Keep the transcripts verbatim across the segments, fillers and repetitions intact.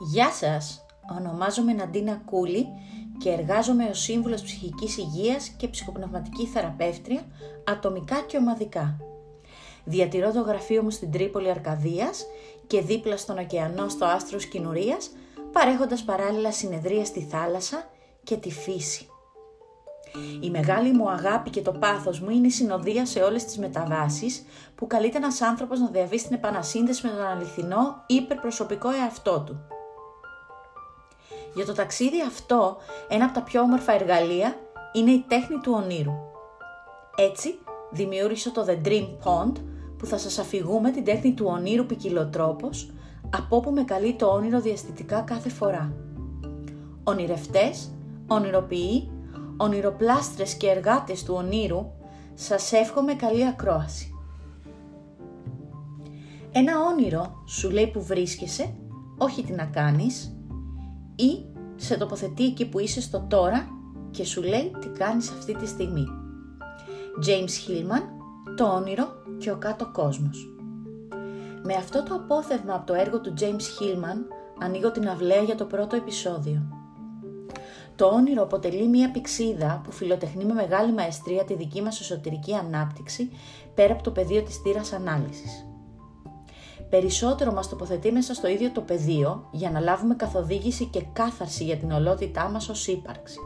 Γεια σας, ονομάζομαι Ναντίνα Κούλη και εργάζομαι ως σύμβουλος ψυχικής υγείας και ψυχοπνευματική θεραπεύτρια ατομικά και ομαδικά. Διατηρώ το γραφείο μου στην Τρίπολη Αρκαδίας και δίπλα στον ωκεανό στο Άστρος Κινουρίας, παρέχοντας παράλληλα συνεδρία στη θάλασσα και τη φύση. Η μεγάλη μου αγάπη και το πάθος μου είναι η συνοδεία σε όλες τις μεταβάσεις που καλείται ένας άνθρωπος να διαβεί στην επανασύνδεση με τον αληθινό υπερπροσωπικό εαυτό του. Για το ταξίδι αυτό, ένα από τα πιο όμορφα εργαλεία είναι η τέχνη του ονείρου. Έτσι, δημιούργησα το The Dream Pond που θα σας αφηγούμε την τέχνη του ονείρου ποικιλοτρόπως, από όπου με καλεί το όνειρο διαστητικά κάθε φορά. Ονειρευτές, ονειροποιοί, ονειροπλάστρες και εργάτες του ονείρου, σας εύχομαι καλή ακρόαση. Ένα όνειρο σου λέει που βρίσκεσαι, όχι τι να κάνεις, ή σε τοποθετεί εκεί που είσαι στο τώρα και σου λέει τι κάνεις αυτή τη στιγμή. James Hillman, το όνειρο και ο κάτω κόσμος. Με αυτό το απόθεμα από το έργο του James Hillman ανοίγω την αυλαία για το πρώτο επεισόδιο. Το όνειρο αποτελεί μια πυξίδα που φιλοτεχνεί με μεγάλη μαεστρία τη δική μας εσωτερική ανάπτυξη πέρα από το πεδίο της τήρας ανάλυσης. Περισσότερο μας τοποθετεί μέσα στο ίδιο το πεδίο για να λάβουμε καθοδήγηση και κάθαρση για την ολότητά μας ως ύπαρξη.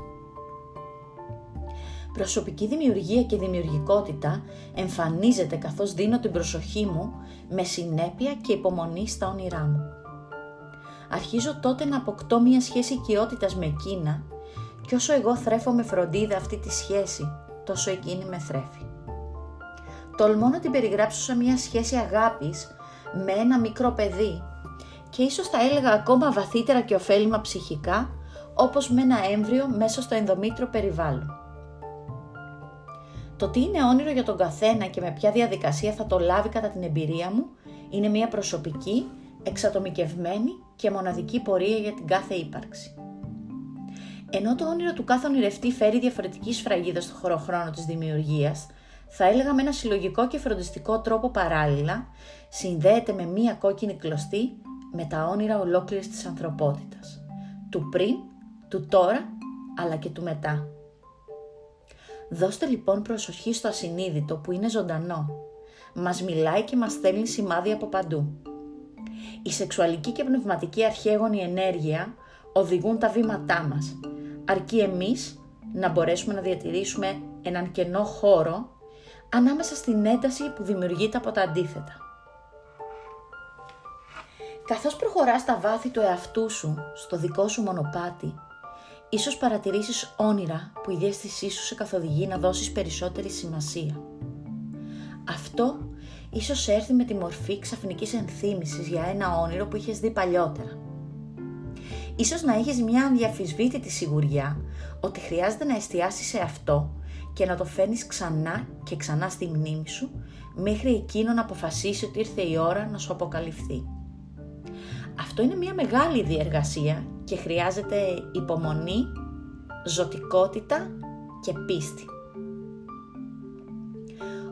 Προσωπική δημιουργία και δημιουργικότητα εμφανίζεται καθώς δίνω την προσοχή μου με συνέπεια και υπομονή στα όνειρά μου. Αρχίζω τότε να αποκτώ μια σχέση οικειότητας με εκείνα και όσο εγώ θρέφω με φροντίδα αυτή τη σχέση, τόσο εκείνη με θρέφει. Τολμώ να την περιγράψω σαν μια σχέση αγάπης με ένα μικρό παιδί και ίσως θα έλεγα ακόμα βαθύτερα και ωφέλιμα ψυχικά, όπως με ένα έμβριο μέσα στο ενδομήτριο περιβάλλον. Το τι είναι όνειρο για τον καθένα και με ποια διαδικασία θα το λάβει κατά την εμπειρία μου είναι μια προσωπική, εξατομικευμένη και μοναδική πορεία για την κάθε ύπαρξη. Ενώ το όνειρο του κάθε ονειρευτή φέρει διαφορετική σφραγίδα στο χωροχρόνο της δημιουργίας, θα έλεγα με ένα συλλογικό και φροντιστικό τρόπο παράλληλα, συνδέεται με μία κόκκινη κλωστή με τα όνειρα ολόκληρης της ανθρωπότητας. Του πριν, του τώρα, αλλά και του μετά. Δώστε λοιπόν προσοχή στο ασυνείδητο που είναι ζωντανό. Μας μιλάει και μας στέλνει σημάδια από παντού. Η σεξουαλική και πνευματική αρχαίγονη ενέργεια οδηγούν τα βήματά μας, αρκεί εμείς να μπορέσουμε να διατηρήσουμε έναν κενό χώρο ανάμεσα στην ένταση που δημιουργείται από τα αντίθετα. Καθώς προχωράς στα βάθη του εαυτού σου, στο δικό σου μονοπάτι, ίσως παρατηρήσεις όνειρα που η διαίσθησή σου σε καθοδηγεί να δώσεις περισσότερη σημασία. Αυτό ίσως έρθει με τη μορφή ξαφνικής ενθύμησης για ένα όνειρο που είχες δει παλιότερα. Ίσως να έχεις μια αδιαφυσβήτητη σιγουριά ότι χρειάζεται να εστιάσεις σε αυτό και να το φέρνεις ξανά και ξανά στη μνήμη σου μέχρι εκείνο να αποφασίσει ότι ήρθε η ώρα να σου αποκαλυφθεί. Αυτό είναι μια μεγάλη διεργασία και χρειάζεται υπομονή, ζωτικότητα και πίστη.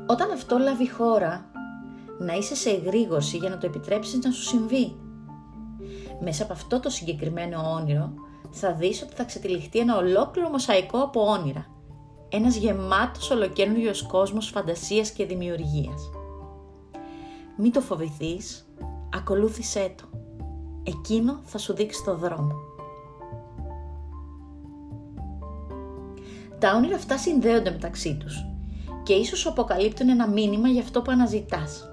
Όταν αυτό λάβει χώρα, να είσαι σε εγρήγορση για να το επιτρέψεις να σου συμβεί. Μέσα από αυτό το συγκεκριμένο όνειρο θα δεις ότι θα ξετυλιχτεί ένα ολόκληρο μοσαϊκό από όνειρα. Ένας γεμάτος ολοκαίνουργιος κόσμος φαντασίας και δημιουργίας. Μην το φοβηθείς, ακολούθησέ το. Εκείνο θα σου δείξει το δρόμο. Τα όνειρα αυτά συνδέονται μεταξύ τους και ίσως σου αποκαλύπτουν ένα μήνυμα για αυτό που αναζητάς.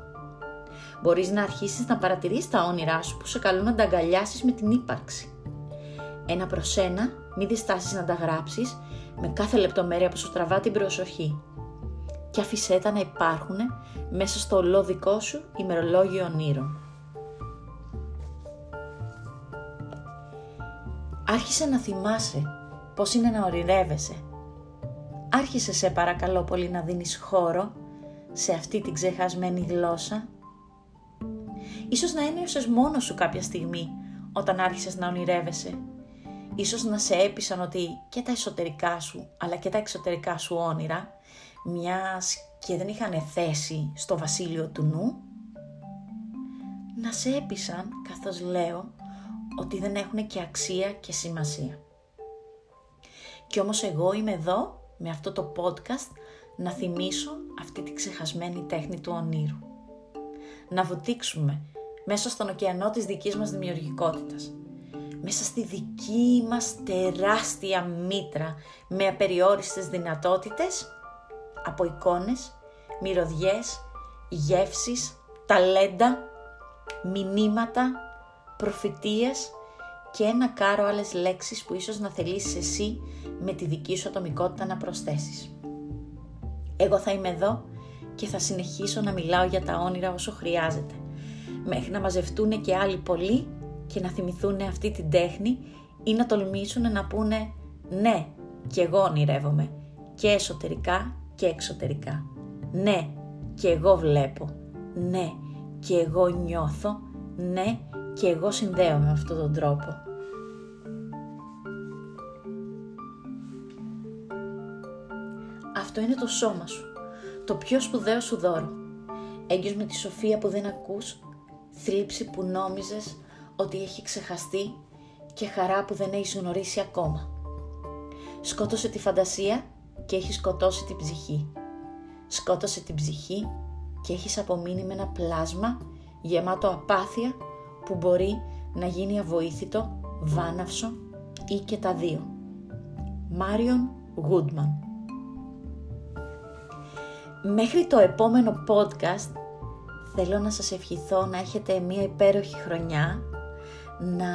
Μπορείς να αρχίσεις να παρατηρείς τα όνειρά σου που σε καλούν να τα αγκαλιάσεις με την ύπαρξη. Ένα προς ένα, μην διστάσεις να τα γράψεις με κάθε λεπτομέρεια που σου τραβά την προσοχή και αφήσέ τα να υπάρχουν μέσα στο ολόδικό σου ημερολόγιο ονείρων. Άρχισε να θυμάσαι πώς είναι να ονειρεύεσαι. Άρχισε σε παρακαλώ πολύ να δίνεις χώρο σε αυτή την ξεχασμένη γλώσσα. Ίσως να ένιωσες μόνος σου κάποια στιγμή όταν άρχισες να ονειρεύεσαι. Ίσως να σε έπεισαν ότι και τα εσωτερικά σου αλλά και τα εξωτερικά σου όνειρα μιας και δεν είχαν θέση στο βασίλειο του νου. Να σε έπεισαν καθώς λέω ότι δεν έχουν και αξία και σημασία. Κι όμως εγώ είμαι εδώ με αυτό το podcast να θυμίσω αυτή τη ξεχασμένη τέχνη του ονείρου. Να βουτήξουμε μέσα στον ωκεανό της δικής μας δημιουργικότητας. Μέσα στη δική μας τεράστια μήτρα με απεριόριστες δυνατότητες από εικόνες, μυρωδιές, γεύσεις, ταλέντα, μηνύματα, προφητείες και ένα κάρο άλλες λέξεις που ίσως να θελήσεις εσύ με τη δική σου ατομικότητα να προσθέσεις. Εγώ θα είμαι εδώ και θα συνεχίσω να μιλάω για τα όνειρα όσο χρειάζεται, μέχρι να μαζευτούν και άλλοι πολλοί και να θυμηθούν αυτή την τέχνη ή να τολμήσουν να πούνε «Ναι, και εγώ ονειρεύομαι και εσωτερικά και εξωτερικά. Ναι, και εγώ βλέπω. Ναι, και εγώ νιώθω. Ναι, και εγώ συνδέομαι με αυτόν τον τρόπο». Αυτό είναι το σώμα σου, το πιο σπουδαίο σου δώρο. Έγκυος με τη σοφία που δεν ακούς, θλίψη που νόμιζες ότι έχει ξεχαστεί και χαρά που δεν έχεις γνωρίσει ακόμα. Σκότωσε τη φαντασία και έχει σκοτώσει την ψυχή. Σκότωσε την ψυχή και έχεις απομείνει με ένα πλάσμα γεμάτο απάθεια που μπορεί να γίνει αβοήθητο, βάναυσο ή και τα δύο. Marion Woodman. Μέχρι το επόμενο podcast θέλω να σας ευχηθώ να έχετε μια υπέροχη χρονιά, να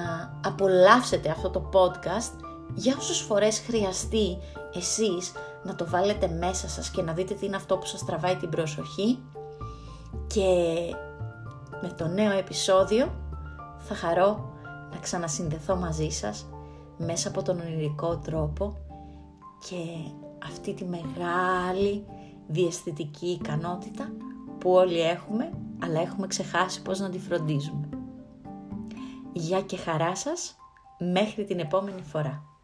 απολαύσετε αυτό το podcast για όσες φορές χρειαστεί εσείς να το βάλετε μέσα σας και να δείτε τι είναι αυτό που σας τραβάει την προσοχή, και με το νέο επεισόδιο θα χαρώ να ξανασυνδεθώ μαζί σας μέσα από τον ονειρικό τρόπο και αυτή τη μεγάλη διαισθητική ικανότητα που όλοι έχουμε, αλλά έχουμε ξεχάσει πώς να τη φροντίζουμε. Γεια και χαρά σας, μέχρι την επόμενη φορά.